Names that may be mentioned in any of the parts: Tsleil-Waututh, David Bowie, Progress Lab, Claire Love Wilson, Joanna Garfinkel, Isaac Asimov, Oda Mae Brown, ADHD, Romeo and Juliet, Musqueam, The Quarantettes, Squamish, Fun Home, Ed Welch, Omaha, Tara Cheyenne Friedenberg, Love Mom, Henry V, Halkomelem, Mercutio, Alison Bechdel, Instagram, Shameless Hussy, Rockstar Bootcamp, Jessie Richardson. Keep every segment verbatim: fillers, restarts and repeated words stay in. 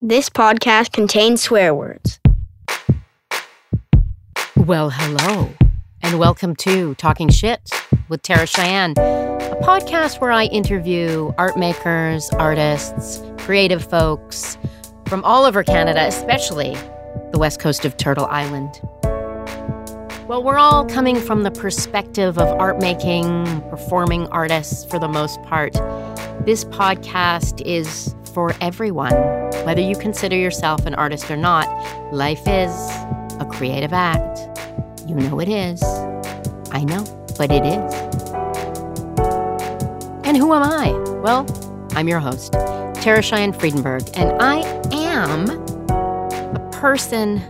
This podcast contains swear words. Well, hello, and welcome to Talking Shit with Tara Cheyenne, a podcast where I interview art makers, artists, creative folks from all over Canada, especially the west coast of Turtle Island. Well, we're all coming from the perspective of art making, performing artists for the most part. This podcast is for everyone. Whether you consider yourself an artist or not, life is a creative act. You know it is. I know, but it is. And who am I? Well, I'm your host, Tara Cheyenne Friedenberg, and I am a person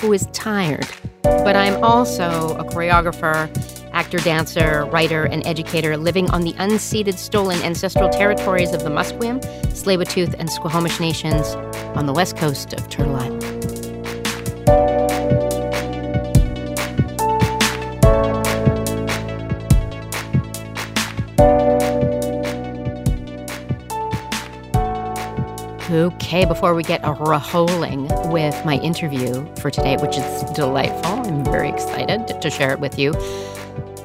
who is tired, but I'm also a choreographer, actor, dancer, writer, and educator living on the unceded, stolen ancestral territories of the Musqueam, Tsleil-Waututh, and Squamish nations on the west coast of Turtle Island. Okay, before we get a rolling with my interview for today, which is delightful, I'm very excited to share it with you,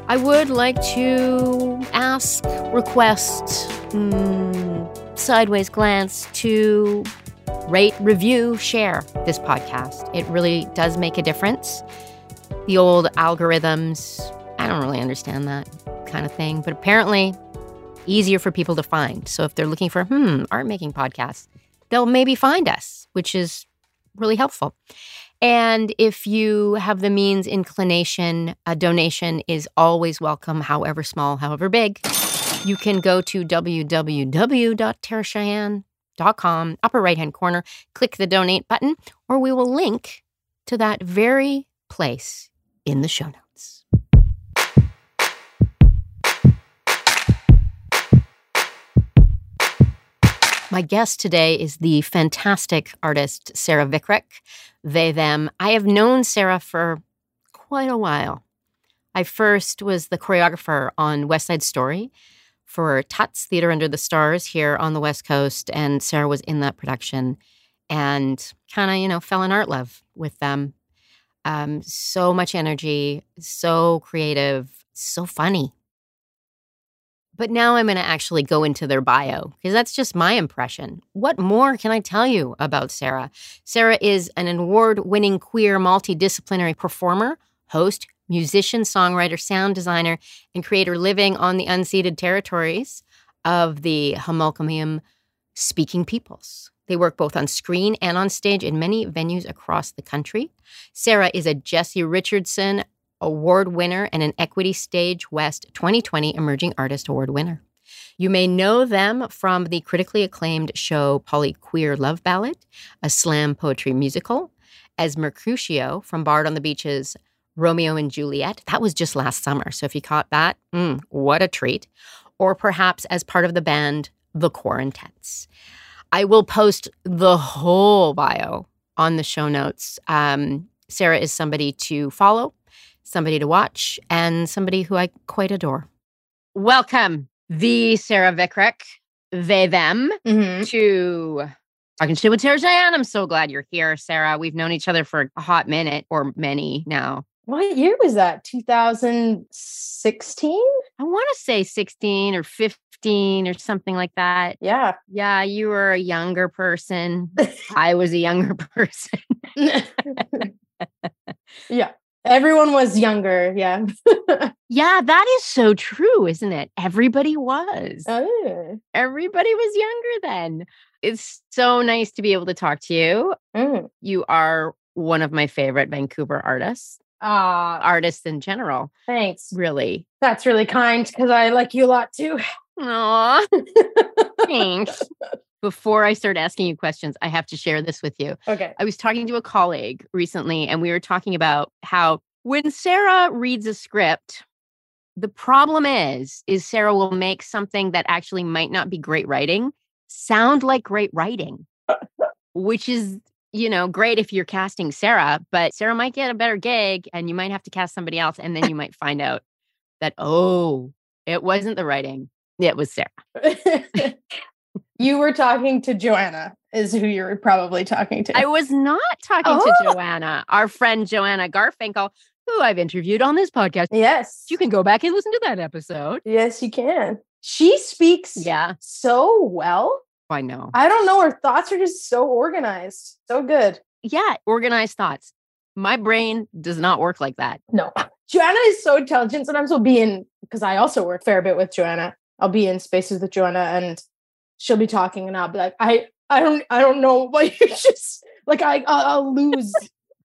I would like to ask, request, mm, sideways glance to rate, review, share this podcast. It really does make a difference. The old algorithms, I don't really understand that kind of thing, but apparently easier for people to find. So if they're looking for, hmm, art-making podcasts, they'll maybe find us, which is really helpful. And if you have the means, inclination, a donation is always welcome, however small, however big. You can go to w w w dot tara cheyenne dot com, upper right-hand corner, click the donate button, or we will link to that very place in the show notes. My guest today is the fantastic artist Sara Vickruck, they, them. I have known Sara for quite a while. I first was the choreographer on West Side Story for Tuts Theater Under the Stars here on the West Coast, and Sara was in that production and kind of, you know, fell in art love with them. Um, so much energy, so creative, so funny. But now I'm going to actually go into their bio, because that's just my impression. What more can I tell you about Sara? Sara is an award-winning queer multidisciplinary performer, host, musician, songwriter, sound designer, and creator living on the unceded territories of the Halkomelem speaking peoples. They work both on screen and on stage in many venues across the country. Sara is a Jessie Richardson Award winner and an Equity Stage West twenty twenty Emerging Artist Award winner. You may know them from the critically acclaimed show Polly Queer Love Ballad, a slam poetry musical, as Mercutio from Bard on the Beach's Romeo and Juliet. That was just last summer, so if you caught that, mm, what a treat. Or perhaps as part of the band The Quarantettes. I will post the whole bio on the show notes. Um, Sara is somebody to follow, somebody to watch, and somebody who I quite adore. Welcome, the Sara Vickruck, they, them, mm-hmm. to Talking Shit with Tara Cheyenne. I'm so glad you're here, Sara. We've known each other for a hot minute, or many now. What year was that? two thousand sixteen? I want to say sixteen or fifteen or something like that. Yeah. Yeah, you were a younger person. I was a younger person. Yeah. Everyone was younger, yeah. Yeah, that is so true, isn't it? Everybody was. Oh. Everybody was younger then. It's so nice to be able to talk to you. Mm. You are one of my favorite Vancouver artists. Uh, artists in general. Thanks. Really. That's really kind, because I like you a lot too. Aw. Thanks. Before I start asking you questions, I have to share this with you. Okay. I was talking to a colleague recently, and we were talking about how when Sara reads a script, the problem is, is Sara will make something that actually might not be great writing sound like great writing, which is, you know, great if you're casting Sara, but Sara might get a better gig and you might have to cast somebody else. And then you might find out that, oh, it wasn't the writing. It was Sara. You were talking to Joanna is who you were probably talking to. I was not talking oh. to Joanna, our friend Joanna Garfinkel, who I've interviewed on this podcast. Yes. You can go back and listen to that episode. Yes, you can. She speaks yeah. so well. I know. I don't know. Her thoughts are just so organized. So good. Yeah. Organized thoughts. My brain does not work like that. No. Joanna is so intelligent. Sometimes we'll be in, because I also work a fair bit with Joanna. I'll be in spaces with Joanna and she'll be talking and I'll be like, I, I don't, I don't know what you just, like, I, I'll lose.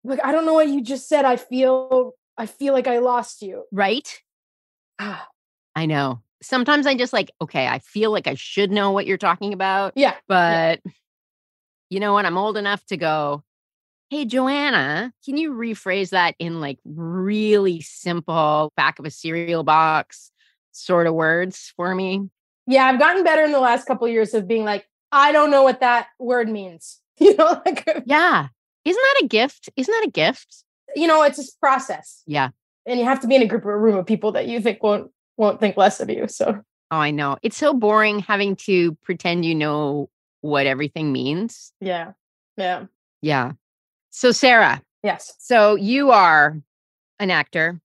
Like, I don't know what you just said. I feel, I feel like I lost you. Right? I know. Sometimes I just like, okay, I feel like I should know what you're talking about. Yeah. But yeah. you know what? I'm old enough to go, hey, Joanna, can you rephrase that in like really simple back of a cereal box sort of words for me? Yeah, I've gotten better in the last couple of years of being like, I don't know what that word means. You know, like yeah. Isn't that a gift? Isn't that a gift? You know, it's a process. Yeah. And you have to be in a group or a room of people that you think won't won't think less of you. So oh, I know. It's so boring having to pretend you know what everything means. Yeah. Yeah. Yeah. So, Sara. Yes. So you are an actor.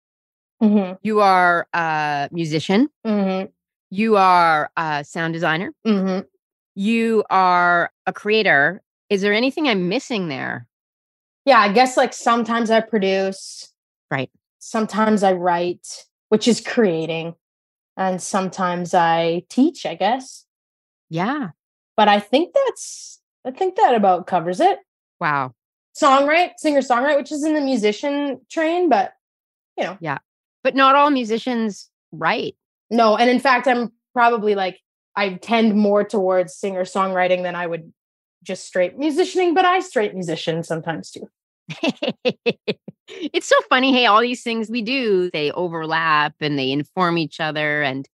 Mm-hmm. You are a musician. Mm-hmm. You are a sound designer. Mm-hmm. You are a creator. Is there anything I'm missing there? Yeah, I guess like sometimes I produce. Right. Sometimes I write, which is creating. And sometimes I teach, I guess. Yeah. But I think that's, I think that about covers it. Wow. Songwrite, singer-songwrite, which is in the musician train, but, you know. Yeah. But not all musicians write. No. And in fact, I'm probably like, I tend more towards singer-songwriting than I would just straight musicianing, but I straight musician sometimes too. It's so funny. Hey, all these things we do, they overlap and they inform each other. And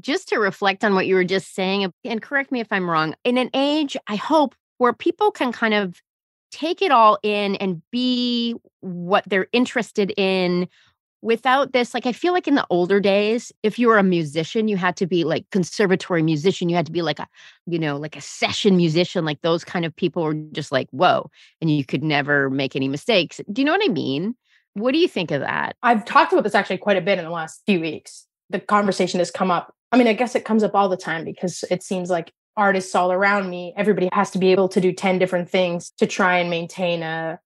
just to reflect on what you were just saying, and correct me if I'm wrong, in an age, I hope, where people can kind of take it all in and be what they're interested in without this. Like, I feel like in the older days, if you were a musician, you had to be like conservatory musician. You had to be like a, you know, like a session musician, like those kind of people were just like, whoa, and you could never make any mistakes. Do you know what I mean? What do you think of that? I've talked about this actually quite a bit in the last few weeks. The conversation has come up. I mean, I guess it comes up all the time because it seems like artists all around me, everybody has to be able to do ten different things to try and maintain a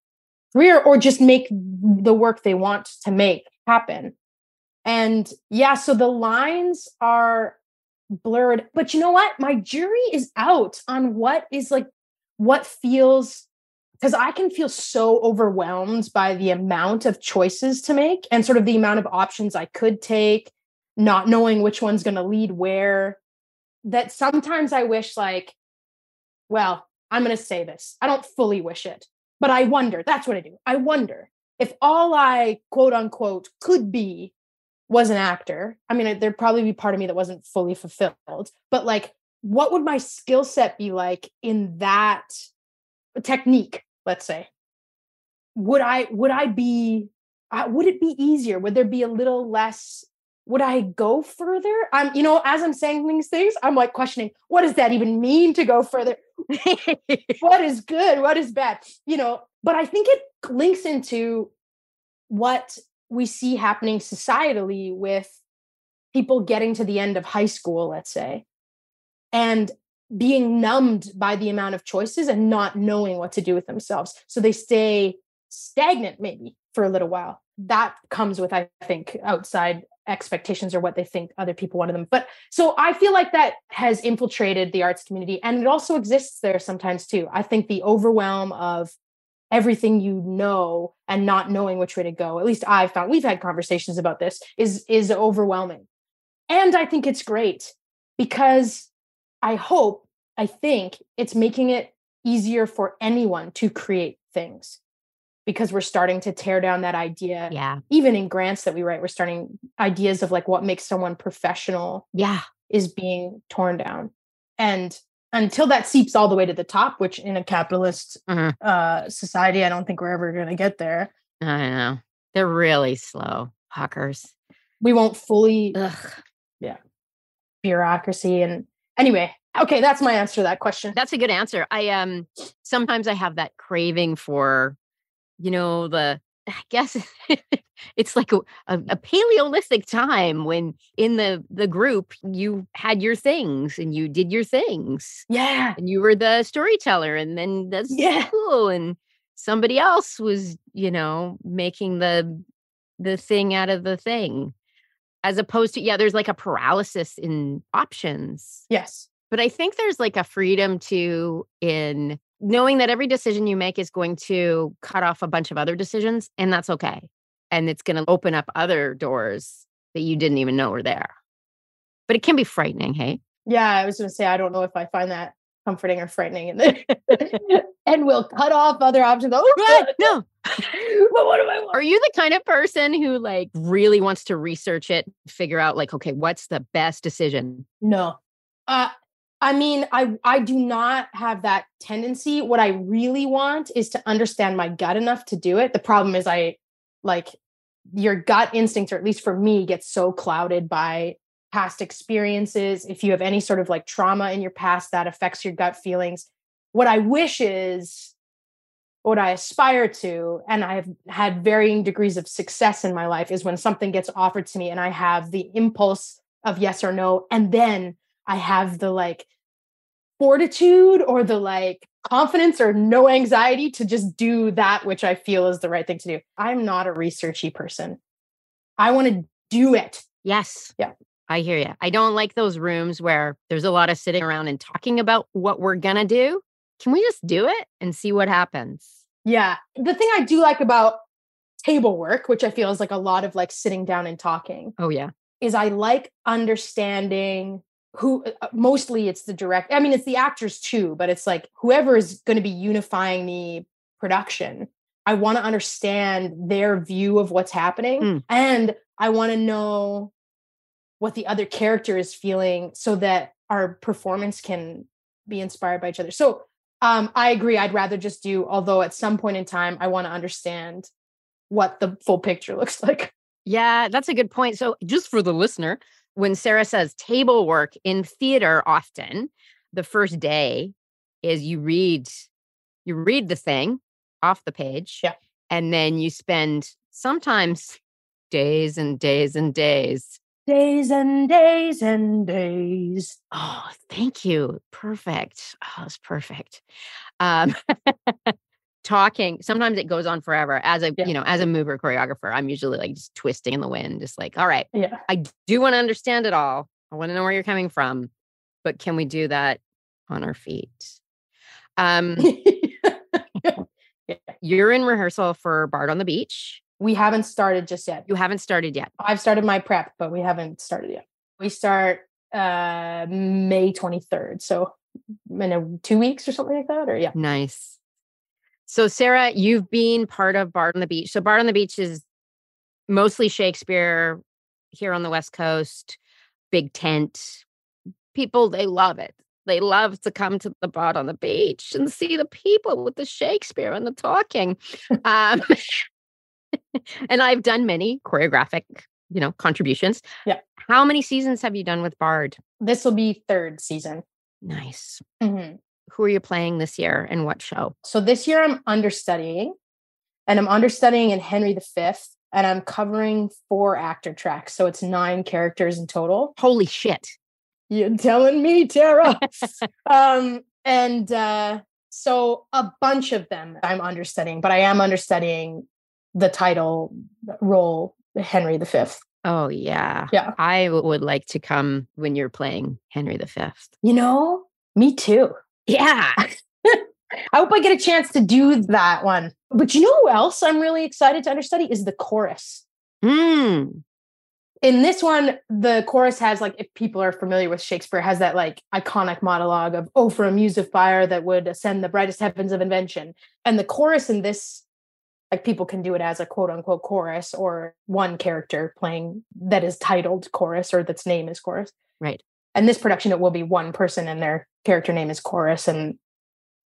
career or just make the work they want to make happen. And yeah, so the lines are blurred, but you know what? My jury is out on what is like, what feels, because I can feel so overwhelmed by the amount of choices to make and sort of the amount of options I could take, not knowing which one's going to lead where. That sometimes I wish like, well, I'm going to say this. I don't fully wish it, but I wonder, that's what I do. I wonder if all I quote unquote could be was an actor. I mean, there'd probably be part of me that wasn't fully fulfilled, but like, what would my skill set be like in that technique? Let's say, would I, would I be, uh, would it be easier? Would there be a little less? Would I go further? I'm, you know, as I'm saying these things, I'm like questioning, what does that even mean to go further? What is good? What is bad? You know, but I think it links into what we see happening societally with people getting to the end of high school, let's say, and being numbed by the amount of choices and not knowing what to do with themselves. So they stay stagnant maybe for a little while. That comes with, I think, outside expectations or what they think other people want of them. But so I feel like that has infiltrated the arts community, and it also exists there sometimes too. I think the overwhelm of everything you know and not knowing which way to go, at least I've found, we've had conversations about this, is, is overwhelming. And I think it's great because I hope, I think it's making it easier for anyone to create things. Because we're starting to tear down that idea. Yeah. Even in grants that we write, we're starting ideas of like what makes someone professional yeah. is being torn down. And until that seeps all the way to the top, which in a capitalist mm-hmm. uh, society, I don't think we're ever going to get there. I know. They're really slow, hawkers. We won't fully. Ugh. Yeah. Bureaucracy. And anyway, Okay, that's my answer to that question. That's a good answer. I um sometimes I have that craving for, you know, the I guess it's like a, a, a Paleolithic time when in the, the group you had your things and you did your things. Yeah. And you were the storyteller, and then that's yeah. cool. And somebody else was, you know, making the the thing out of the thing. As opposed to, yeah, there's like a paralysis in options. Yes. But I think there's like a freedom to in knowing that every decision you make is going to cut off a bunch of other decisions, and that's okay. And it's going to open up other doors that you didn't even know were there. But it can be frightening, hey? Yeah, I was going to say, I don't know if I find that comforting or frightening. And we'll cut off other options. Oh, right, no. But what am I? Are you the kind of person who like really wants to research it, figure out like, okay, what's the best decision? No. Uh, I mean, I, I do not have that tendency. What I really want is to understand my gut enough to do it. The problem is I like your gut instincts, or at least for me, gets so clouded by past experiences. If you have any sort of like trauma in your past, that affects your gut feelings. What I wish is, what I aspire to, and I've had varying degrees of success in my life, is when something gets offered to me and I have the impulse of yes or no. And then I have the like fortitude or the like confidence or no anxiety to just do that, which I feel is the right thing to do. I'm not a researchy person. I want to do it. Yes. Yeah. I hear you. I don't like those rooms where there's a lot of sitting around and talking about what we're going to do. Can we just do it and see what happens? Yeah. The thing I do like about table work, which I feel is like a lot of like sitting down and talking. Oh yeah. Is I like understanding who mostly it's the direct, I mean, it's the actors too, but it's like whoever is going to be unifying the production. I want to understand their view of what's happening. Mm. And I want to know what the other character is feeling so that our performance can be inspired by each other. So um, I agree. I'd rather just do, although at some point in time, I want to understand what the full picture looks like. Yeah, that's a good point. So just for the listener, when Sara says table work in theater, often the first day is you read, you read the thing off the page, yeah. and then you spend sometimes days and days and days. Days and days and days. Oh, thank you. Perfect. Oh, it's perfect. Um, talking. Sometimes it goes on forever. As a, yeah. you know, as a mover choreographer, I'm usually like just twisting in the wind, just like, all right, yeah. I do want to understand it all. I want to know where you're coming from, but can we do that on our feet? Um, yeah. You're in rehearsal for Bard on the Beach. We haven't started just yet. You haven't started yet. I've started my prep, but we haven't started yet. We start uh, May twenty-third. So in a, two weeks or something like that, or yeah. Nice. So Sara, you've been part of Bard on the Beach. So Bard on the Beach is mostly Shakespeare here on the West Coast, big tent. People, they love it. They love to come to the Bard on the Beach and see the people with the Shakespeare and the talking. Um And I've done many choreographic, you know, contributions. Yeah. How many seasons have you done with Bard? This will be third season. Nice. Mm-hmm. Who are you playing this year and what show? So this year I'm understudying and I'm understudying in Henry the Fifth and I'm covering four actor tracks. So it's nine characters in total. Holy shit. You're telling me, Tara. um, and uh, so a bunch of them I'm understudying, but I am understudying the title role, Henry the Fifth. Oh, yeah. Yeah. I w- would like to come when you're playing Henry the Fifth. You know, me too. Yeah. I hope I get a chance to do that one. But you know who else I'm really excited to understudy is the chorus. Mm. In this one, the chorus has like, if people are familiar with Shakespeare, has that like iconic monologue of, oh, for a muse of fire that would ascend the brightest heavens of invention. And the chorus in this, like people can do it as a quote unquote chorus or one character playing that is titled chorus or that's name is chorus. Right. And this production, it will be one person and their character name is chorus. And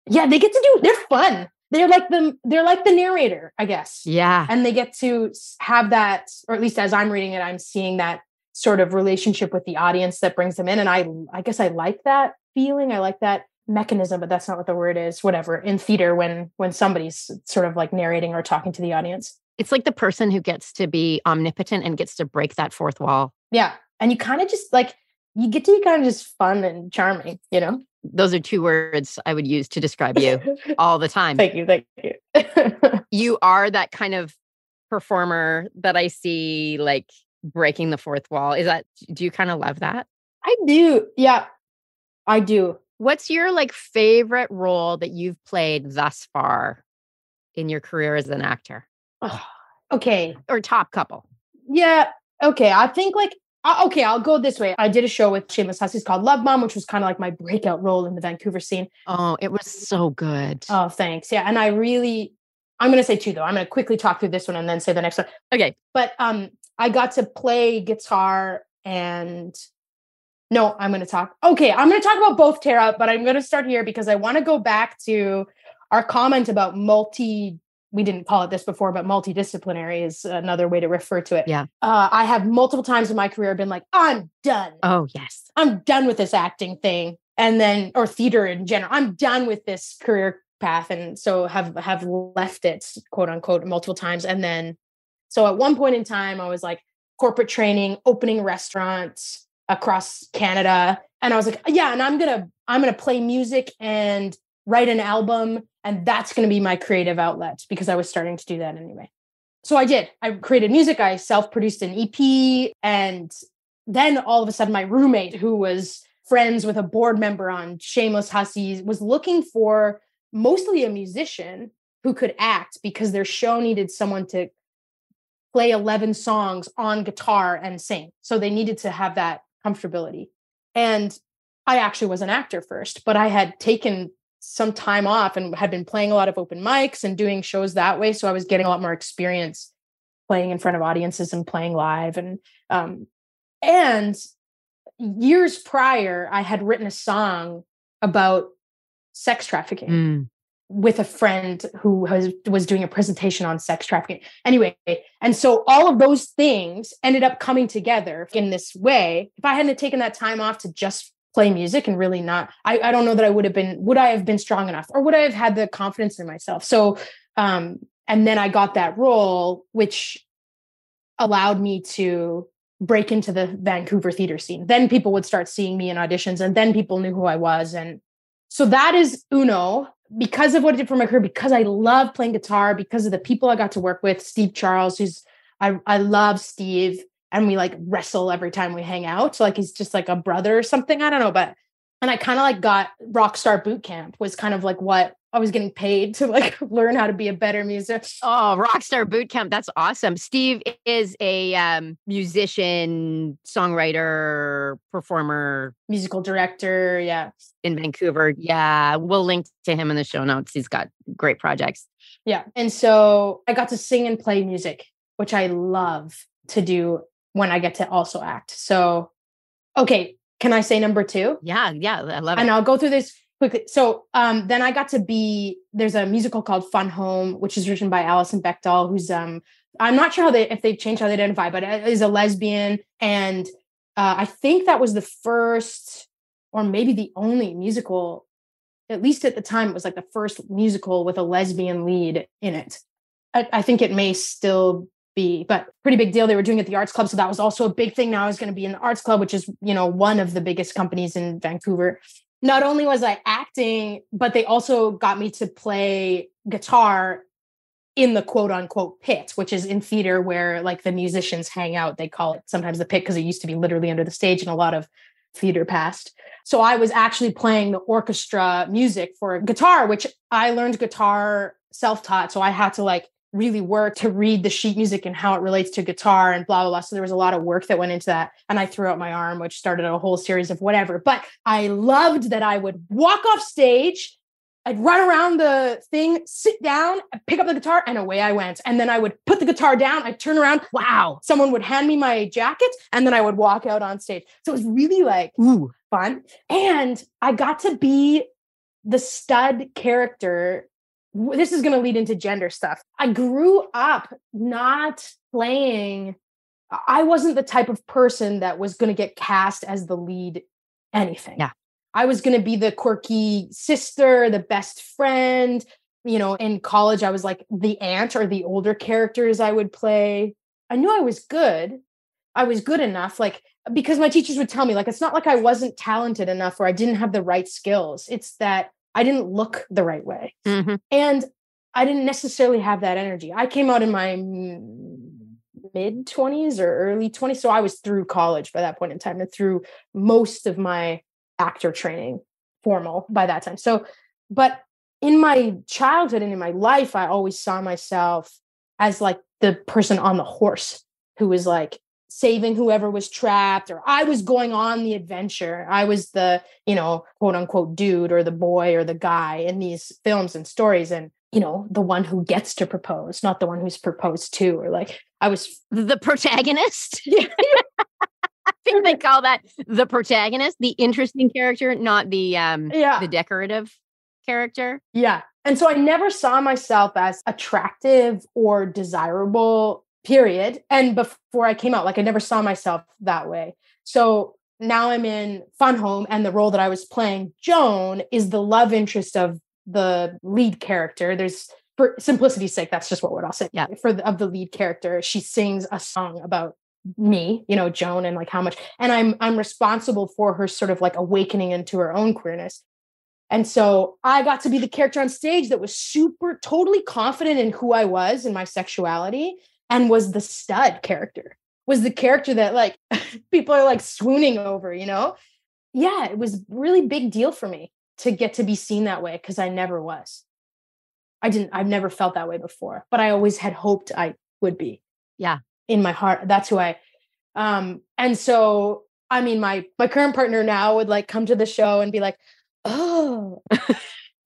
yeah, they get to do, they're fun. They're like the, they're like the narrator, I guess. Yeah. And they get to have that, or at least as I'm reading it, I'm seeing that sort of relationship with the audience that brings them in. And I, I guess I like that feeling. I like that mechanism, but that's not what the word is, whatever, in theater when when somebody's sort of like narrating or talking to the audience. It's like the person who gets to be omnipotent and gets to break that fourth wall. Yeah. And you kind of just like, you get to be kind of just fun and charming, you know? Those are two words I would use to describe you all the time. Thank you. Thank you. You are that kind of performer that I see like breaking the fourth wall. Is that, do you kind of love that? I do. Yeah, I do. What's your like favorite role that you've played thus far in your career as an actor? Oh, okay. Or top couple. Yeah. Okay. I think like, uh, okay, I'll go this way. I did a show with Shameless Hussy called Love Mom, which was kind of like my breakout role in the Vancouver scene. Oh, it was so good. Oh, thanks. Yeah. And I really, I'm going to say two though. I'm going to quickly talk through this one and then say the next one. Okay. But um, I got to play guitar and no, I'm going to talk. Okay. I'm going to talk about both, Tara, but I'm going to start here because I want to go back to our comment about multi we didn't call it this before, but multidisciplinary is another way to refer to it. Yeah. Uh, I have multiple times in my career been like, I'm done. Oh, yes. I'm done with this acting thing. And then, or theater in general, I'm done with this career path. And so have, have left it, quote unquote, multiple times. And then, so at one point in time, I was like corporate training, opening restaurants across Canada. And I was like, yeah, and I'm going to, I'm going to play music and write an album. And that's going to be my creative outlet because I was starting to do that anyway. So I did. I created music. I self-produced an E P. And then all of a sudden, my roommate, who was friends with a board member on Shameless Hussies, was looking for mostly a musician who could act because their show needed someone to play eleven songs on guitar and sing. So they needed to have that comfortability. And I actually was an actor first, but I had taken some time off and had been playing a lot of open mics and doing shows that way. So I was getting a lot more experience playing in front of audiences and playing live. And, um, and years prior, I had written a song about sex trafficking mm. with a friend who has, was doing a presentation on sex trafficking anyway. And so all of those things ended up coming together in this way. If I hadn't taken that time off to just play music and really not, I, I don't know that I would have been, would I have been strong enough or would I have had the confidence in myself? So, um, and then I got that role, which allowed me to break into the Vancouver theater scene. Then people would start seeing me in auditions and then people knew who I was. And so that is Uno, because of what it did for my career, because I love playing guitar, because of the people I got to work with, Steve Charles, who's, I, I love Steve. And we like wrestle every time we hang out. So like, he's just like a brother or something. I don't know. But, and I kind of like got Rockstar Bootcamp was kind of like what I was getting paid to like learn how to be a better musician. Oh, Rockstar Bootcamp. That's awesome. Steve is a um, musician, songwriter, performer. Musical director. Yeah. In Vancouver. Yeah. We'll link to him in the show notes. He's got great projects. Yeah. And so I got to sing and play music, which I love to do when I get to also act. So, okay. Can I say number two? Yeah. Yeah. I love it. And I'll go through this quickly. So um, then I got to be, there's a musical called Fun Home, which is written by Alison Bechdel, who's, um, I'm not sure how they, if they've changed how they identify, but is a lesbian. And uh, I think that was the first, or maybe the only musical, at least at the time, it was like the first musical with a lesbian lead in it. I, I think it may still be, but pretty big deal. They were doing it at the Arts Club. So that was also a big thing. Now I was going to be in the Arts Club, which is, you know, one of the biggest companies in Vancouver. Not only was I acting, but they also got me to play guitar in the quote unquote pit, which is in theater where like the musicians hang out. They call it sometimes the pit because it used to be literally under the stage in a lot of theater past. So I was actually playing the orchestra music for guitar, which I learned guitar self-taught. So I had to like really work to read the sheet music and how it relates to guitar and blah, blah, blah. So there was a lot of work that went into that. And I threw out my arm, which started a whole series of whatever. But I loved that I would walk off stage, I'd run around the thing, sit down, pick up the guitar, and away I went. And then I would put the guitar down, I'd turn around, wow, someone would hand me my jacket, and then I would walk out on stage. So it was really like, ooh, fun. And I got to be the stud character. This is going to lead into gender stuff. I grew up not playing. I wasn't the type of person that was going to get cast as the lead anything. Yeah. I was going to be the quirky sister, the best friend. You know, in college, I was like the aunt or the older characters I would play. I knew I was good. I was good enough, like, because my teachers would tell me, like, it's not like I wasn't talented enough or I didn't have the right skills. It's that I didn't look the right way. Mm-hmm. And I didn't necessarily have that energy. I came out in my mid twenties or early twenties. So I was through college by that point in time and through most of my actor training, formal, by that time. So, but in my childhood and in my life, I always saw myself as like the person on the horse who was like saving whoever was trapped, or I was going on the adventure. I was the, you know, quote unquote dude or the boy or the guy in these films and stories. And, you know, the one who gets to propose, not the one who's proposed to, or like I was the protagonist. Yeah. I think they call that the protagonist, the interesting character, not the, um, yeah. the decorative character. Yeah. And so I never saw myself as attractive or desirable, period. And before I came out, like I never saw myself that way. So now I'm in Fun Home, and the role that I was playing, Joan, is the love interest of the lead character. There's, for simplicity's sake, that's just what, what I'll say. Yeah. For the, of the lead character, she sings a song about me, you know, Joan, and like how much, and I'm I'm responsible for her sort of like awakening into her own queerness. And so I got to be the character on stage that was super, totally confident in who I was and my sexuality, and was the stud character, was the character that like people are like swooning over, you know? Yeah, it was really big deal for me to get to be seen that way, because I never was. I didn't, I've never felt that way before, but I always had hoped I would be. Yeah. In my heart, that's who I, um, and so, I mean, my, my current partner now would like come to the show and be like, oh,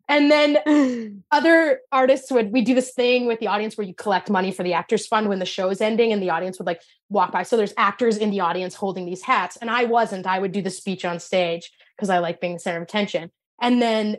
and then other artists would, we do this thing with the audience where you collect money for the Actors Fund when the show is ending, and the audience would like walk by. So there's actors in the audience holding these hats. And I wasn't, I would do the speech on stage because I like being the center of attention. And then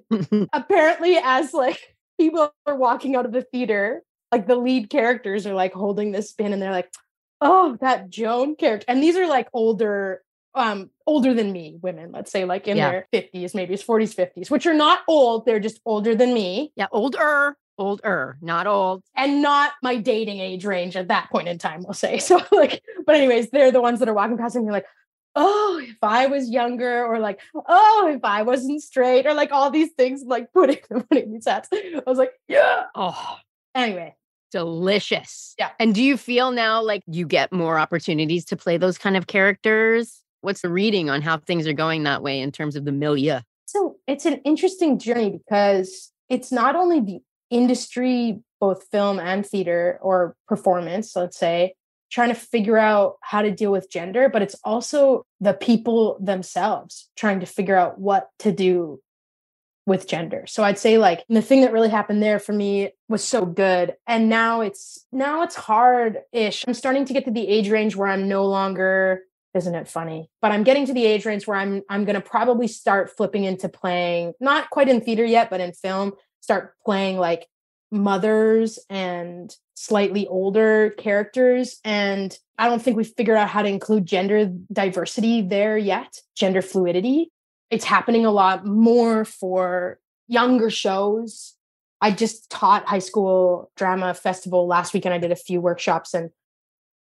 apparently as like people are walking out of the theater, like the lead characters are like holding this bin and they're like, oh, that Joan character. And these are like older Um, older than me women, let's say, like in yeah. their fifties, maybe it's forties, fifties, which are not old. They're just older than me. Yeah. Older, older, not old. And not my dating age range at that point in time, we'll say. So like, but anyways, they're the ones that are walking past and you're like, oh, if I was younger, or like, oh, if I wasn't straight, or like all these things, like putting, putting these hats. I was like, yeah. Oh, anyway. Delicious. Yeah. And do you feel now like you get more opportunities to play those kind of characters? What's the reading on how things are going that way in terms of the milieu? So it's an interesting journey, because it's not only the industry, both film and theater or performance, let's say, trying to figure out how to deal with gender, but it's also the people themselves trying to figure out what to do with gender. So I'd say like the thing that really happened there for me was so good. And now it's, now it's hard-ish. I'm starting to get to the age range where I'm no longer... Isn't it funny? But I'm getting to the age range where I'm I'm going to probably start flipping into playing, not quite in theater yet, but in film, start playing like mothers and slightly older characters. And I don't think we've figured out how to include gender diversity there yet, gender fluidity. It's happening a lot more for younger shows. I just taught high school drama festival last week, and I did a few workshops, and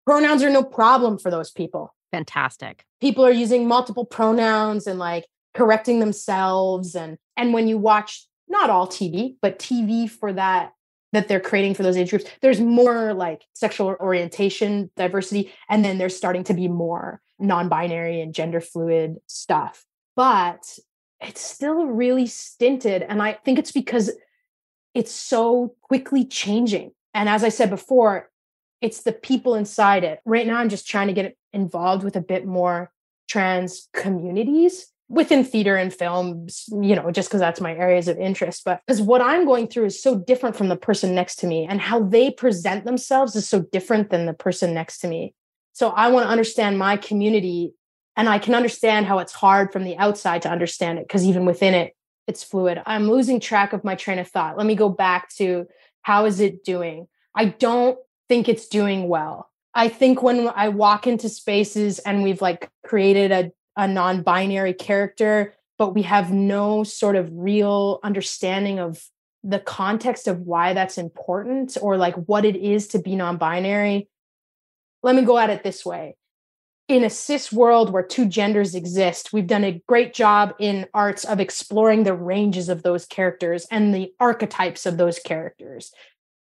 pronouns are no problem for those people. Fantastic. People are using multiple pronouns and like correcting themselves. And, and when you watch not all T V, but T V for that, that they're creating for those age groups, there's more like sexual orientation, diversity. And then there's starting to be more non-binary and gender fluid stuff, but it's still really stinted. And I think it's because it's so quickly changing. And as I said before, it's the people inside it. Right now, I'm just trying to get involved with a bit more trans communities within theater and films, you know, just because that's my areas of interest. But because what I'm going through is so different from the person next to me, and how they present themselves is so different than the person next to me. So I want to understand my community, and I can understand how it's hard from the outside to understand it, because even within it, it's fluid. I'm losing track of my train of thought. Let me go back to how is it doing? I don't think it's doing well. I think when I walk into spaces and we've like created a, a non-binary character, but we have no sort of real understanding of the context of why that's important or like what it is to be non-binary. Let me go at it this way. In a cis world where two genders exist, we've done a great job in arts of exploring the ranges of those characters and the archetypes of those characters.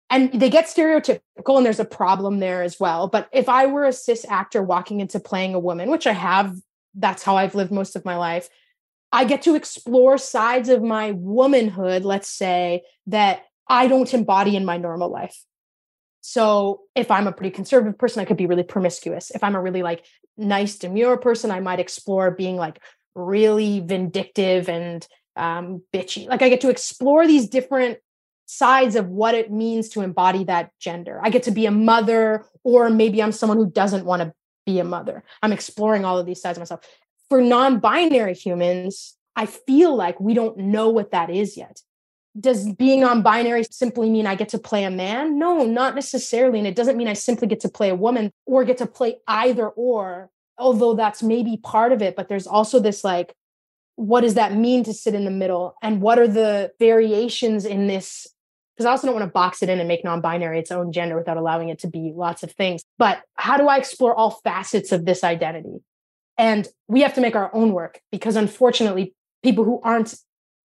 And they get stereotypical, and there's a problem there as well. But if I were a cis actor walking into playing a woman, which I have, that's how I've lived most of my life, I get to explore sides of my womanhood, let's say, that I don't embody in my normal life. So if I'm a pretty conservative person, I could be really promiscuous. If I'm a really like nice, demure person, I might explore being like really vindictive and um, bitchy. Like I get to explore these different sides of what it means to embody that gender. I get to be a mother, or maybe I'm someone who doesn't want to be a mother. I'm exploring all of these sides of myself. For non-binary humans, I feel like we don't know what that is yet. Does being non-binary simply mean I get to play a man? No, not necessarily. And it doesn't mean I simply get to play a woman or get to play either or, although that's maybe part of it. But there's also this like, what does that mean to sit in the middle? And what are the variations in this? Because I also don't want to box it in and make non-binary its own gender without allowing it to be lots of things. But how do I explore all facets of this identity? And we have to make our own work because unfortunately, people who aren't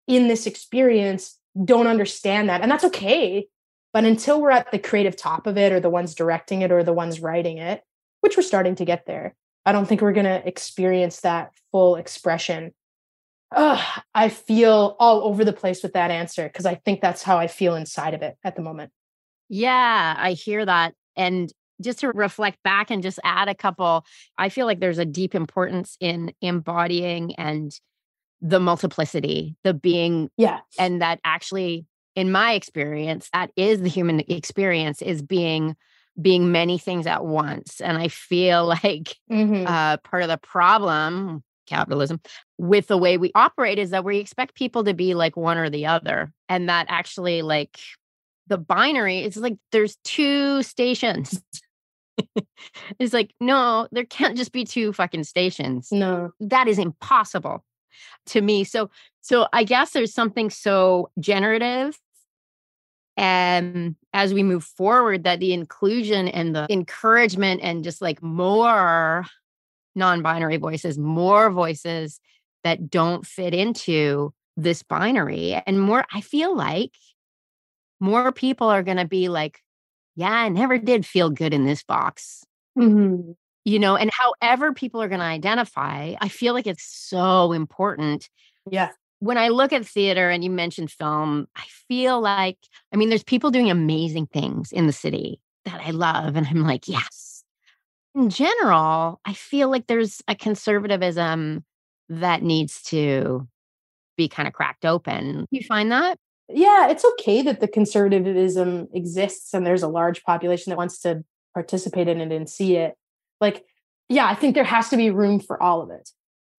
in this experience don't understand that. And that's okay. But until we're at the creative top of it, or the ones directing it, or the ones writing it, which we're starting to get there, I don't think we're going to experience that full expression. Ugh, I feel all over the place with that answer because I think that's how I feel inside of it at the moment. Yeah, I hear that. And just to reflect back and just add a couple, I feel like there's a deep importance in embodying and the multiplicity, the being. Yeah. And that actually, in my experience, that is the human experience, is being being many things at once. And I feel like mm-hmm. uh, part of the problem, capitalism, with the way we operate is that we expect people to be like one or the other. And that actually like the binary, it's like there's two stations. It's like, no, there can't just be two fucking stations. No, that is impossible to me. So, so I guess there's something so generative. And as we move forward, that the inclusion and the encouragement and just like more non-binary voices, more voices that don't fit into this binary. And more, I feel like more people are going to be like, yeah, I never did feel good in this box. Mm-hmm. You know, and however people are going to identify, I feel like it's so important. Yeah. When I look at theater and you mentioned film, I feel like, I mean, there's people doing amazing things in the city that I love. And I'm like, yes. In general, I feel like there's a conservatism that needs to be kind of cracked open. You find that? Yeah, it's okay that the conservatism exists and there's a large population that wants to participate in it and see it. Like, yeah, I think there has to be room for all of it.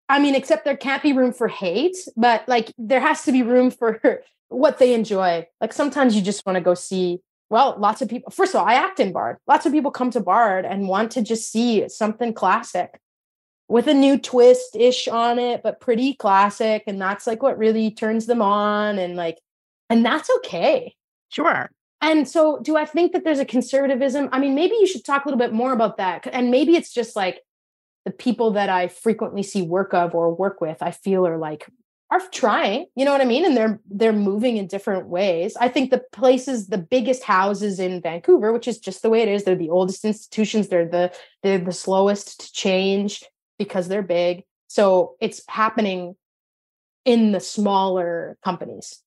I mean, except there can't be room for hate, but like there has to be room for what they enjoy. Like sometimes you just want to go see. Well, lots of people, first of all, I act in Bard. Lots of people come to Bard and want to just see something classic with a new twist-ish on it, but pretty classic. And that's like what really turns them on. And like, and that's okay. Sure. And so do I think that there's a conservatism? I mean, maybe you should talk a little bit more about that. And maybe it's just like the people that I frequently see work of or work with, I feel are like, are trying, you know what I mean? And they're they're moving in different ways. I think the places, the biggest houses in Vancouver, which is just the way it is, they're the oldest institutions, they're the they're the slowest to change because they're big. So it's happening in the smaller companies.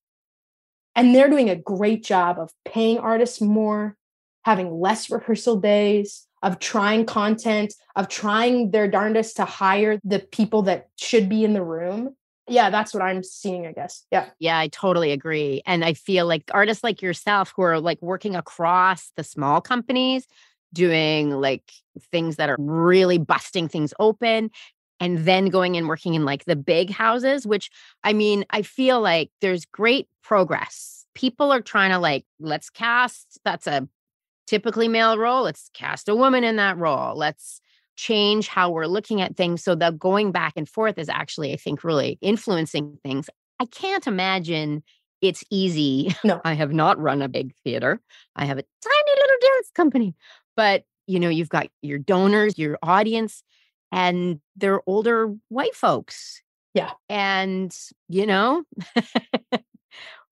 And they're doing a great job of paying artists more, having less rehearsal days, of trying content, of trying their darndest to hire the people that should be in the room. Yeah, that's what I'm seeing, I guess. Yeah. Yeah, I totally agree. And I feel like artists like yourself who are like working across the small companies, doing like things that are really busting things open, and then going and working in like the big houses, which I mean, I feel like there's great progress. People are trying to like, let's cast, that's a typically male role. Let's cast a woman in that role. Let's change how we're looking at things. So the going back and forth is actually, I think, really influencing things. I can't imagine it's easy. No. I have not run a big theater. I have a tiny little dance company. But, you know, you've got your donors, your audience, and they're older white folks. Yeah. And, you know,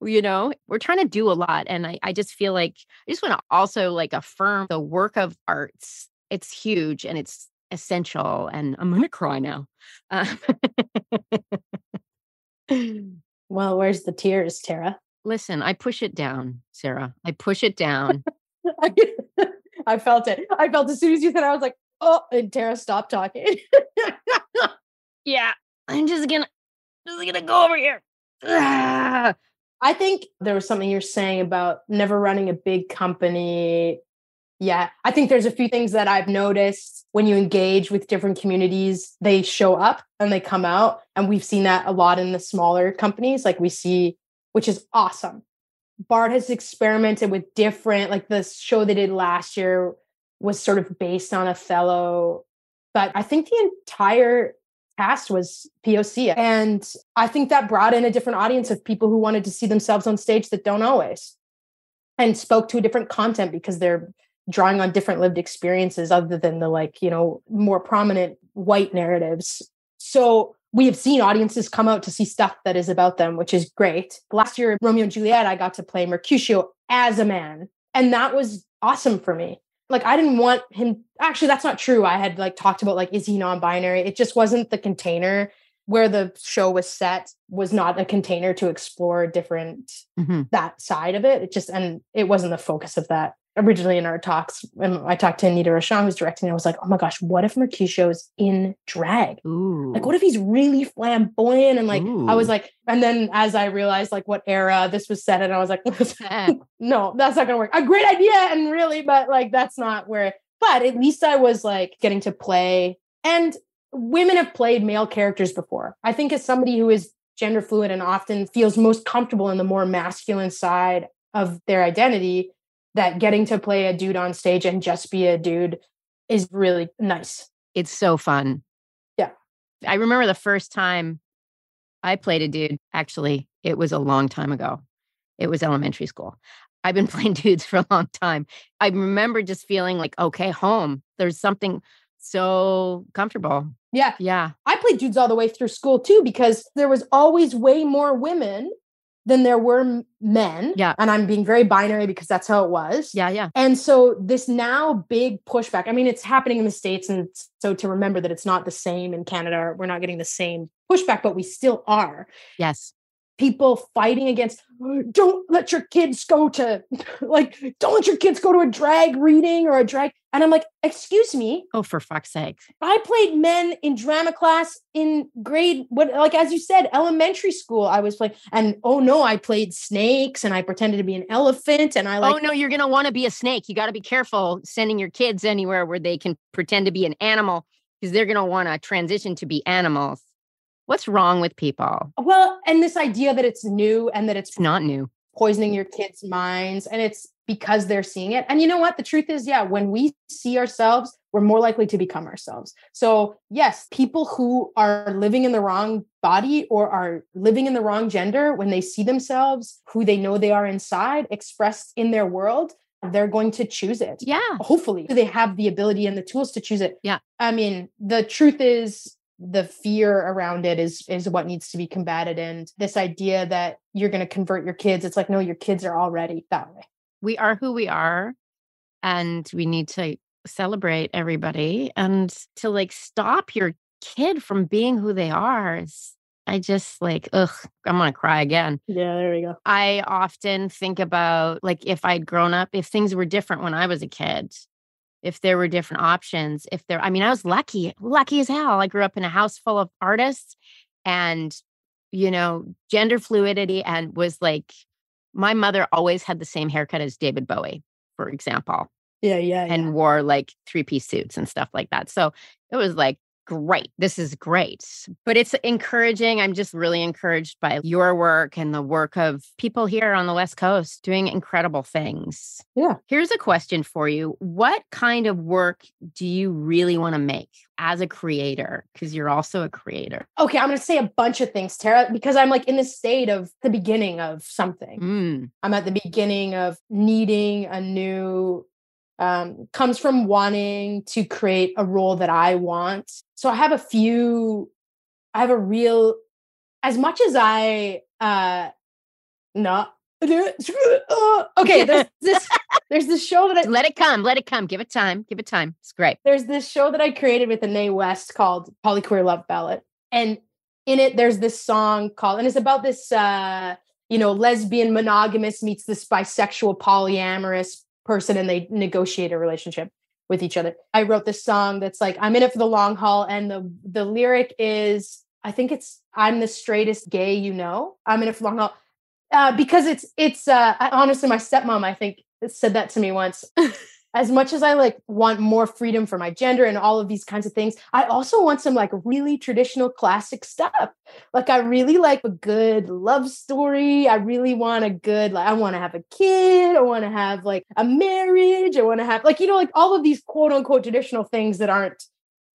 you know, we're trying to do a lot. And I, I just feel like I just want to also like affirm the work of arts. It's huge and it's essential. And I'm going to cry now. Uh, well, where's the tears, Tara? Listen, I push it down, Sara. I push it down. I, I felt it. I felt as soon as you said, I was like, oh, and Tara stopped talking. Yeah. I'm just gonna, just gonna go over here. Ah. I think there was something you're saying about never running a big company. Yeah, I think there's a few things that I've noticed when you engage with different communities, they show up and they come out. And we've seen that a lot in the smaller companies, like we see, which is awesome. Bard has experimented with different, like the show they did last year was sort of based on Othello. But I think the entire cast was P O C. And I think that brought in a different audience of people who wanted to see themselves on stage that don't always, and spoke to a different content because they're drawing on different lived experiences other than the, like, you know, more prominent white narratives. So we have seen audiences come out to see stuff that is about them, which is great. Last year, Romeo and Juliet, I got to play Mercutio as a man. And that was awesome for me. Like, I didn't want him. Actually, that's not true. I had like talked about, like, is he non-binary? It just wasn't the container where the show was set was not a container to explore different, mm-hmm. that side of it. It just, and it wasn't the focus of that. Originally in our talks, when I talked to Anita Rochon, who's directing, I was like, oh my gosh, what if Mercutio is in drag? Ooh. Like, what if he's really flamboyant? And like, ooh. I was like, and then as I realized like what era this was set in, I was like, no, that's not going to work. A great idea. And really, but like, that's not where, but at least I was like getting to play. And women have played male characters before. I think as somebody who is gender fluid and often feels most comfortable in the more masculine side of their identity, that getting to play a dude on stage and just be a dude is really nice. It's so fun. Yeah. I remember the first time I played a dude. Actually, it was a long time ago. It was elementary school. I've been playing dudes for a long time. I remember just feeling like, okay, home. There's something so comfortable. Yeah. Yeah. I played dudes all the way through school too, because there was always way more women than there were men. Yeah. And I'm being very binary because that's how it was. Yeah, yeah. And so this now big pushback, I mean, it's happening in the States. And so to remember that it's not the same in Canada, we're not getting the same pushback, but we still are. Yes. People fighting against, don't let your kids go to, like, don't let your kids go to a drag reading or a drag. And I'm like, excuse me. Oh, for fuck's sake. I played men in drama class in grade, what, like, as you said, elementary school, I was playing. And oh no, I played snakes and I pretended to be an elephant. And I like, oh no, you're going to want to be a snake. You got to be careful sending your kids anywhere where they can pretend to be an animal, because they're going to want to transition to be animals. What's wrong with people? Well, and this idea that it's new and that it's, it's not new, poisoning your kids' minds. And it's, because they're seeing it. And you know what? The truth is, yeah, when we see ourselves, we're more likely to become ourselves. So yes, people who are living in the wrong body or are living in the wrong gender, when they see themselves, who they know they are inside, expressed in their world, they're going to choose it. Yeah. Hopefully they have the ability and the tools to choose it. Yeah. I mean, the truth is, the fear around it is, is what needs to be combated. And this idea that you're going to convert your kids, it's like, no, your kids are already that way. We are who we are, and we need to celebrate everybody, and to like stop your kid from being who they are. Is, I just like, ugh, I'm going to cry again. Yeah, there we go. I often think about like if I'd grown up, if things were different when I was a kid, if there were different options, if there, I mean, I was lucky, lucky as hell. I grew up in a house full of artists and, you know, gender fluidity, and was like, my mother always had the same haircut as David Bowie, for example. Yeah, yeah. And yeah. Wore like three-piece suits and stuff like that. So it was like, great. This is great. But it's encouraging. I'm just really encouraged by your work and the work of people here on the West Coast doing incredible things. Yeah. Here's a question for you. What kind of work do you really want to make as a creator? Because you're also a creator. Okay. I'm going to say a bunch of things, Tara, because I'm like in the state of the beginning of something. Mm. I'm at the beginning of needing a new Um, comes from wanting to create a role that I want. So I have a few, I have a real, as much as I, uh, not, okay, there's this, there's this show that I, let it come, let it come, give it time, give it time. It's great. There's this show that I created with Anais West called Polly Queer Love Ballad. And in it, there's this song called, and it's about this, uh, you know, lesbian monogamous meets this bisexual polyamorous person, and they negotiate a relationship with each other. I wrote this song that's like, I'm in it for the long haul. And the, the lyric is, I think it's, I'm the straightest gay, you know, I'm in it for the long haul. Uh, because it's, it's uh, I, honestly, my stepmom, I think, said that to me once. As much as I like want more freedom for my gender and all of these kinds of things, I also want some like really traditional classic stuff. Like I really like a good love story. I really want a good, like I want to have a kid. I want to have like a marriage. I want to have like, you know, like all of these quote unquote traditional things that aren't,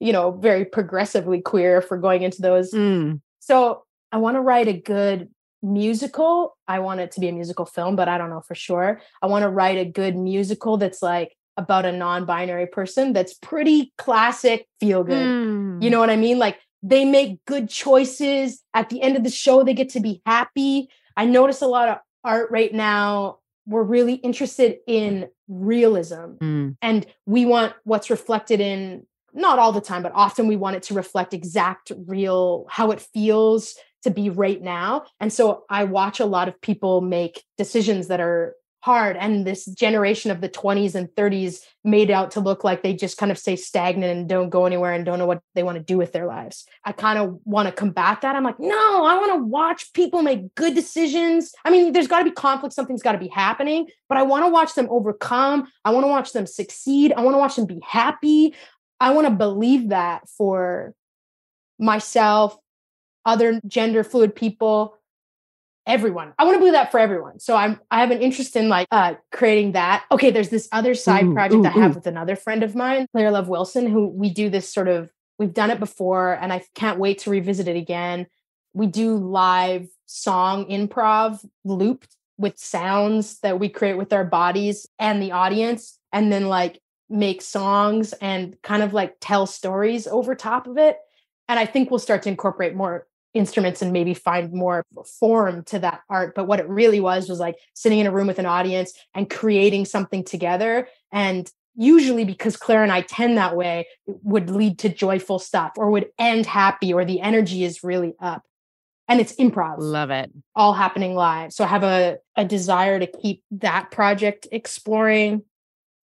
you know, very progressively queer if we're going into those. Mm. So I want to write a good musical. I want it to be a musical film, but I don't know for sure. I want to write a good musical that's like, about a non-binary person that's pretty classic feel good. Mm. You know what I mean? Like they make good choices. At the end of the show, they get to be happy. I notice a lot of art right now. We're really interested in realism. Mm. And we want what's reflected in, not all the time, but often we want it to reflect exact real, how it feels to be right now. And so I watch a lot of people make decisions that are hard. And this generation of the twenties and thirties made out to look like they just kind of stay stagnant and don't go anywhere and don't know what they want to do with their lives. I kind of want to combat that. I'm like, no, I want to watch people make good decisions. I mean, there's got to be conflict. Something's got to be happening, but I want to watch them overcome. I want to watch them succeed. I want to watch them be happy. I want to believe that for myself, other gender fluid people, everyone. I want to believe that for everyone. So I'm, I have an interest in like uh, creating that. Okay. There's this other side ooh, project ooh, I have ooh. with another friend of mine, Claire Love Wilson, who we do this sort of, we've done it before and I can't wait to revisit it again. We do live song improv looped with sounds that we create with our bodies and the audience, and then like make songs and kind of like tell stories over top of it. And I think we'll start to incorporate more instruments and maybe find more form to that art. But what it really was, was like sitting in a room with an audience and creating something together. And usually because Claire and I tend that way, it would lead to joyful stuff or would end happy, or the energy is really up. And it's improv. Love it. All happening live. So I have a, a desire to keep that project exploring.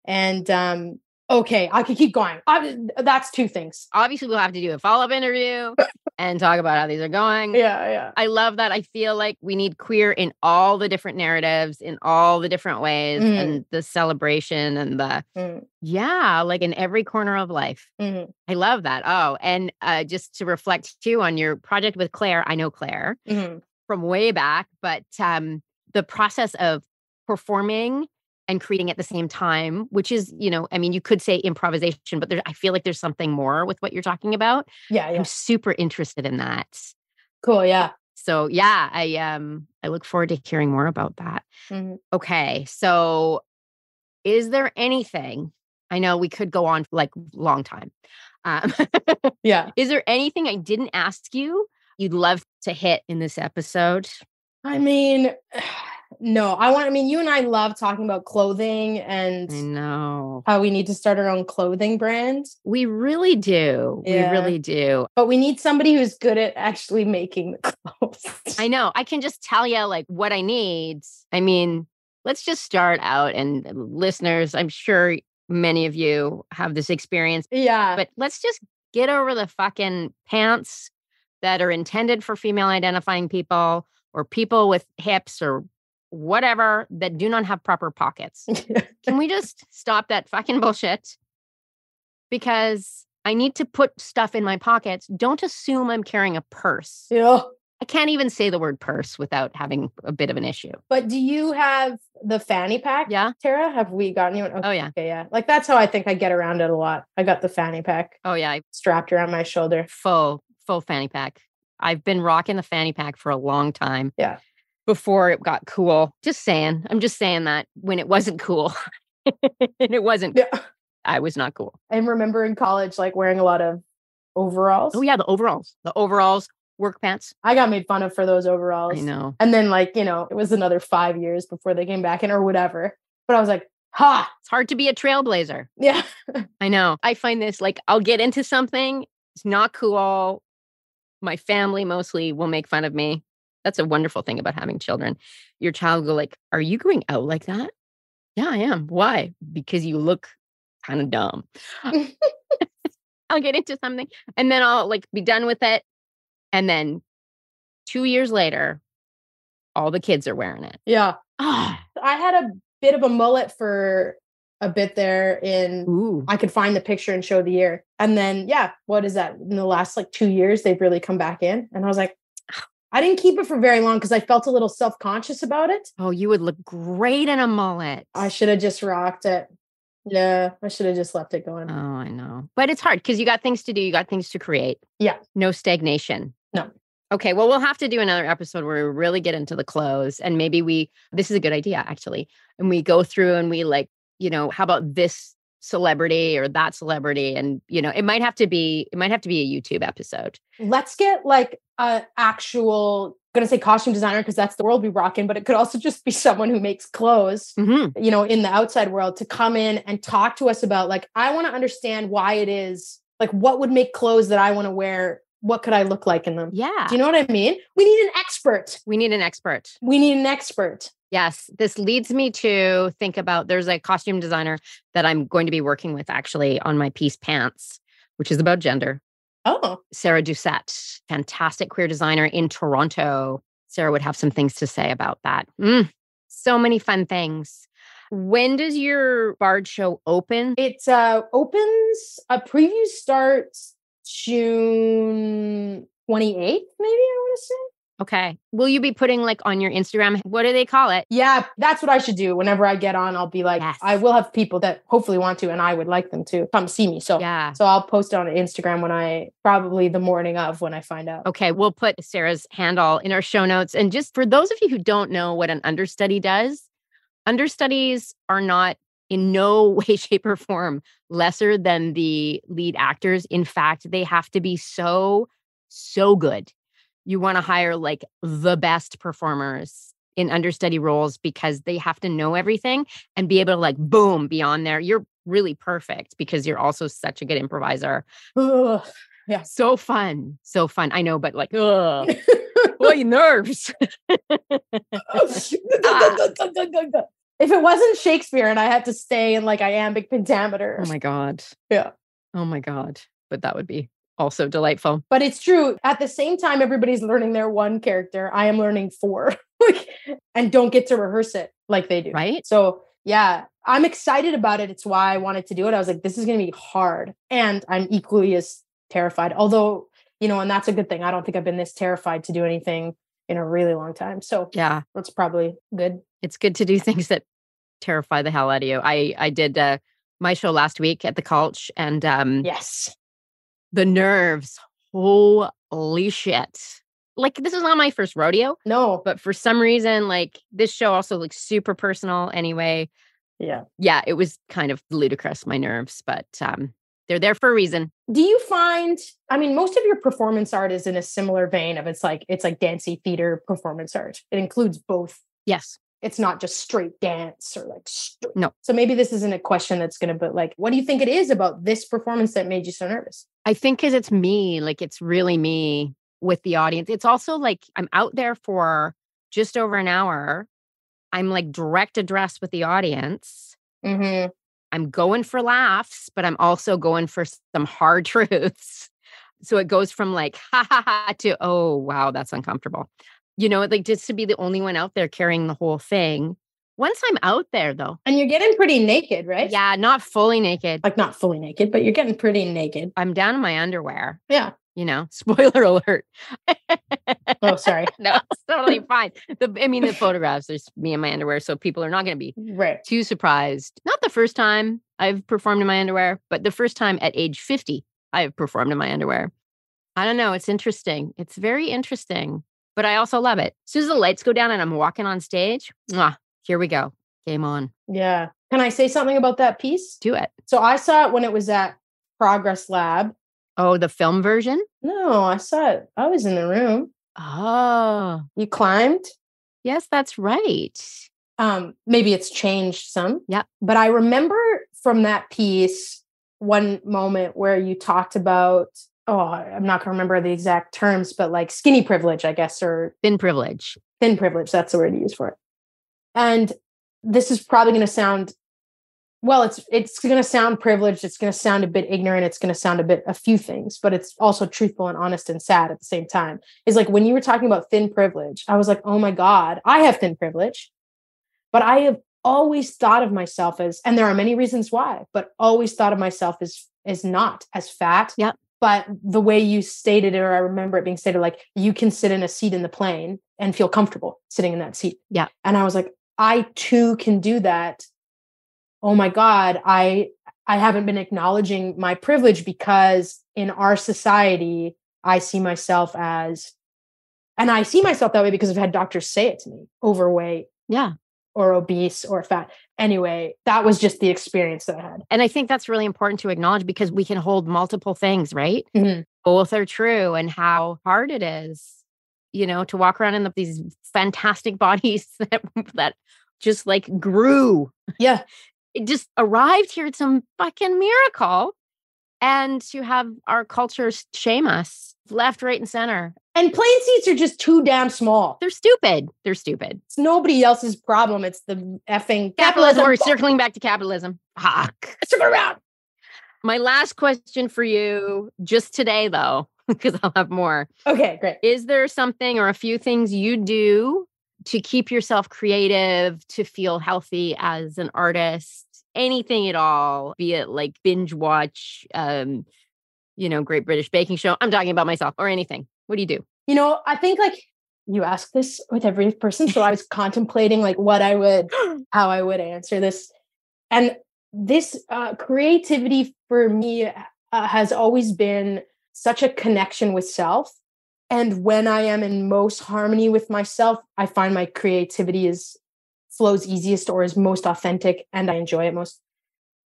And, um, okay, I could keep going. I, that's two things. Obviously, we'll have to do a follow-up interview and talk about how these are going. Yeah, yeah. I love that. I feel like we need queer in all the different narratives, in all the different ways, mm. and the celebration and the, mm. yeah, like in every corner of life. Mm-hmm. I love that. Oh, and uh, just to reflect too on your project with Claire, I know Claire mm-hmm. from way back, but um, the process of performing and creating at the same time, which is, you know, I mean, you could say improvisation, but there, I feel like there's something more with what you're talking about. Yeah, yeah. I'm super interested in that. Cool. Yeah. So yeah, I um, I look forward to hearing more about that. Mm-hmm. Okay. So is there anything, I know we could go on for like a long time. Um, yeah. Is there anything I didn't ask you you'd love to hit in this episode? I mean... No, I want, I mean, you and I love talking about clothing and I know how we need to start our own clothing brand. We really do. Yeah. We really do. But we need somebody who's good at actually making the clothes. I know. I can just tell you like what I need. I mean, let's just start out, and listeners, I'm sure many of you have this experience. Yeah. But let's just get over the fucking pants that are intended for female identifying people or people with hips or whatever that do not have proper pockets. Can we just stop that fucking bullshit? Because I need to put stuff in my pockets. Don't assume I'm carrying a purse. Yeah. I can't even say the word purse without having a bit of an issue. But do you have the fanny pack? Yeah. Tara, have we gotten you? Okay, oh, yeah. Okay, yeah. Like, that's how I think I get around it a lot. I got the fanny pack. Oh, yeah. Strapped around my shoulder. Faux, faux fanny pack. I've been rocking the fanny pack for a long time. Yeah. Before it got cool. Just saying. I'm just saying that when it wasn't cool. And it wasn't. Yeah. I was not cool. I remember in college, like, wearing a lot of overalls. Oh, yeah. The overalls. The overalls. Work pants. I got made fun of for those overalls. I know. And then, like, you know, it was another five years before they came back in or whatever. But I was like, ha, it's hard to be a trailblazer. Yeah. I know. I find this, like, I'll get into something. It's not cool. My family mostly will make fun of me. That's a wonderful thing about having children. Your child will go like, are you going out like that? Yeah, I am. Why? Because you look kind of dumb. I'll get into something and then I'll, like, be done with it. And then two years later, all the kids are wearing it. Yeah. I had a bit of a mullet for a bit there in, ooh. I could find the picture and show the year. And then, yeah, what is that? In the last, like, two years, they've really come back in. And I was like, I didn't keep it for very long because I felt a little self-conscious about it. Oh, you would look great in a mullet. I should have just rocked it. Yeah, I should have just left it going. Oh, I know. But it's hard because you got things to do. You got things to create. Yeah. No stagnation. No. Okay. Well, we'll have to do another episode where we really get into the clothes, and maybe we, this is a good idea actually. And we go through and we, like, you know, how about this celebrity or that celebrity? And, you know, it might have to be, it might have to be a YouTube episode. Let's get, like, an actual, I'm going to say costume designer because that's the world we rock in, but it could also just be someone who makes clothes, mm-hmm. you know, in the outside world, to come in and talk to us about, like, I want to understand why it is, like, what would make clothes that I want to wear? What could I look like in them? Yeah. Do you know what I mean? We need an expert. We need an expert. We need an expert. Yes. This leads me to think about, there's a costume designer that I'm going to be working with actually on my piece Pants, which is about gender. Oh. Sara Doucette, fantastic queer designer in Toronto. Sara would have some things to say about that. Mm, so many fun things. When does your Bard show open? It uh, opens, a preview starts June twenty-eighth, maybe, I want to say. Okay. Will you be putting, like, on your Instagram, what do they call it? Yeah, that's what I should do. Whenever I get on, I'll be like, yes. I will have people that hopefully want to, and I would like them to come see me. So, yeah. So I'll post it on Instagram when I, probably the morning of when I find out. Okay. We'll put Sara's handle in our show notes. And just for those of you who don't know what an understudy does, understudies are not in no way, shape, or form lesser than the lead actors. In fact, they have to be so, so good. You want to hire, like, the best performers in understudy roles because they have to know everything and be able to, like, boom, be on there. You're really perfect because you're also such a good improviser. Ugh. Yeah. So fun. So fun. I know, but, like, oh, your nerves. If it wasn't Shakespeare and I had to stay in, like, iambic pentameter. Oh, my God. Yeah. Oh, my God. But that would be also delightful. But it's true. At the same time, everybody's learning their one character. I am learning four and don't get to rehearse it like they do. Right. So yeah, I'm excited about it. It's why I wanted to do it. I was like, this is going to be hard. And I'm equally as terrified. Although, you know, and that's a good thing. I don't think I've been this terrified to do anything in a really long time. So yeah, that's probably good. It's good to do things that terrify the hell out of you. I, I did uh, my show last week at the Colch, and um, yes. The nerves. Holy shit. Like, this is not my first rodeo. No. But for some reason, like, this show also looks super personal anyway. Yeah. Yeah, it was kind of ludicrous, my nerves, but um, they're there for a reason. Do you find, I mean, most of your performance art is in a similar vein of it's like, it's like dancey theater performance art. It includes both. Yes. It's not just straight dance or like, straight. No. So maybe this isn't a question that's going to, but like, what do you think it is about this performance that made you so nervous? I think because it's me, like, it's really me with the audience. It's also like, I'm out there for just over an hour. I'm like direct address with the audience. Mm-hmm. I'm going for laughs, but I'm also going for some hard truths. So it goes from like, ha ha ha to, oh, wow, that's uncomfortable. You know, like, just to be the only one out there carrying the whole thing Once I'm out there, though. And you're getting pretty naked, right? Yeah, not fully naked. Like not fully naked, but you're getting pretty naked. I'm down in my underwear. Yeah. You know, spoiler alert. Oh, sorry. No, it's totally fine. The, I mean, the photographs, there's me in my underwear, so people are not going to be right. too surprised. Not the first time I've performed in my underwear, but the first time at age fifty, I have performed in my underwear. I don't know. It's interesting. It's very interesting, but I also love it. As soon as the lights go down and I'm walking on stage, ah, here we go. Game on. Yeah. Can I say something about that piece? Do it. So I saw it when it was at Progress Lab. Oh, the film version? No, I saw it. I was in the room. Oh. You climbed? Yes, that's right. Um, maybe it's changed some. Yeah. But I remember from that piece, one moment where you talked about, oh, I'm not going to remember the exact terms, but like skinny privilege, I guess, or... Thin privilege. Thin privilege. That's the word you use for it. And this is probably going to sound... Well, it's it's going to sound privileged. It's going to sound a bit ignorant. It's going to sound a bit, a few things, but it's also truthful and honest and sad at the same time. It's like when you were talking about thin privilege, I was like, oh my God, I have thin privilege, but I have always thought of myself as, and there are many reasons why, but always thought of myself as, as not as fat. Yep. But the way you stated it, or I remember it being stated, like you can sit in a seat in the plane and feel comfortable sitting in that seat. Yeah. And I was like, I too can do that. Oh my God, I I haven't been acknowledging my privilege because in our society, I see myself as, and I see myself that way because I've had doctors say it to me, overweight, yeah, or obese or fat. Anyway, that was just the experience that I had. And I think that's really important to acknowledge because we can hold multiple things, right? Mm-hmm. Both are true, and how hard it is, you know, to walk around in the, these fantastic bodies that, that just like grew. Yeah. It just arrived here. It's some fucking miracle. And to have our culture shame us left, right, and center. And plane seats are just too damn small. They're stupid. They're stupid. It's nobody else's problem. It's the effing capitalism. capitalism. We're circling back to capitalism. Fuck. Circle around. My last question for you, just today though, because I'll have more. Okay, great. Is there something or a few things you do to keep yourself creative, to feel healthy as an artist, anything at all, be it like binge watch, um, you know, Great British Baking Show. I'm talking about myself or anything. What do you do? You know, I think like you ask this with every person. So I was contemplating like what I would, how I would answer this. And this uh, creativity for me uh, has always been such a connection with self. And when I am in most harmony with myself, I find my creativity is flows easiest or is most authentic and I enjoy it most.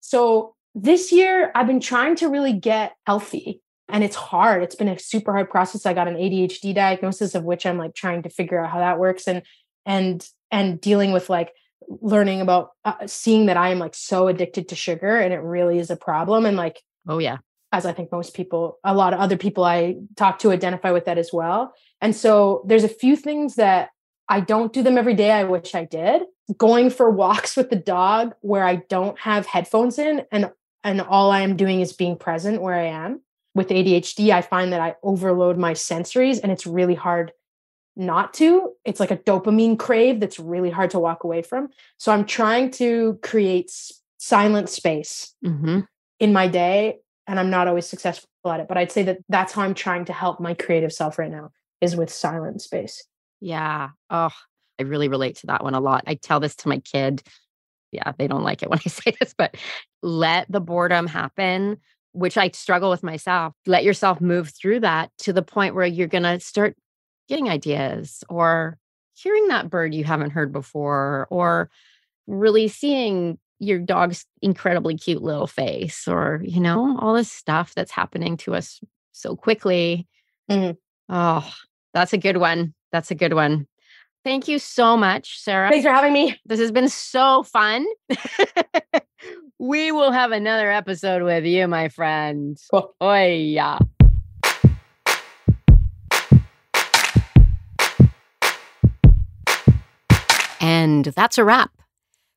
So this year I've been trying to really get healthy and it's hard. It's been a super hard process. I got an A D H D diagnosis of which I'm like trying to figure out how that works and, and, and dealing with like learning about uh, seeing that I am like so addicted to sugar and it really is a problem. And like, oh yeah. As I think most people, a lot of other people I talk to identify with that as well. And so there's a few things that I don't do them every day. I wish I did. Going for walks with the dog where I don't have headphones in and, and all I am doing is being present where I am. With A D H D, I find that I overload my sensories and it's really hard not to. It's like a dopamine crave that's really hard to walk away from. So I'm trying to create silent space mm-hmm. in my day. And I'm not always successful at it, but I'd say that that's how I'm trying to help my creative self right now is with silent space. Yeah. Oh, I really relate to that one a lot. I tell this to my kid. Yeah. They don't like it when I say this, but let the boredom happen, which I struggle with myself. Let yourself move through that to the point where you're going to start getting ideas or hearing that bird you haven't heard before, or really seeing your dog's incredibly cute little face, or, you know, all this stuff that's happening to us so quickly. Mm-hmm. Oh, that's a good one. That's a good one. Thank you so much, Sara. Thanks for having me. This has been so fun. We will have another episode with you, my friend. Cool. Oh, yeah. And that's a wrap.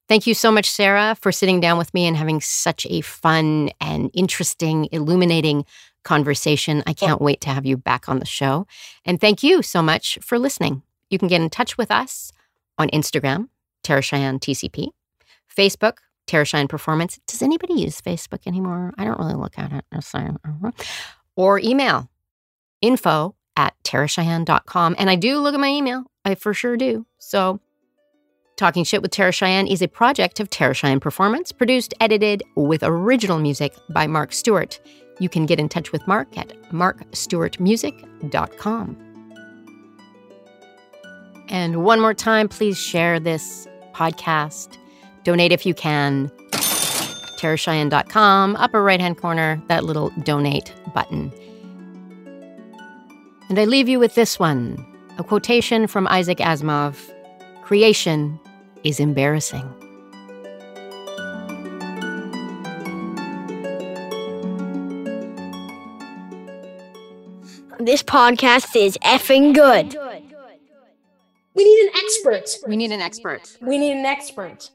Thank you so much, Sara, for sitting down with me and having such a fun and interesting, illuminating conversation. I can't wait to have you back on the show. And thank you so much for listening. You can get in touch with us on Instagram, Tara Cheyenne T C P. Facebook, Tara Cheyenne Performance. Does anybody use Facebook anymore? I don't really look at it. I'm sorry. Or email, info at tara cheyenne dot com. And I do look at my email. I for sure do. So Talking Shit with Tara Cheyenne is a project of Tara Cheyenne Performance, produced, edited, with original music by Marc Stewart. You can get in touch with Marc at marc stewart music dot com. And one more time, please share this podcast. Donate if you can. tara cheyenne dot com, upper right-hand corner, that little donate button. And I leave you with this one, a quotation from Isaac Asimov. Creation is embarrassing. This podcast is effing good. We need an expert. We need an expert. We need an expert.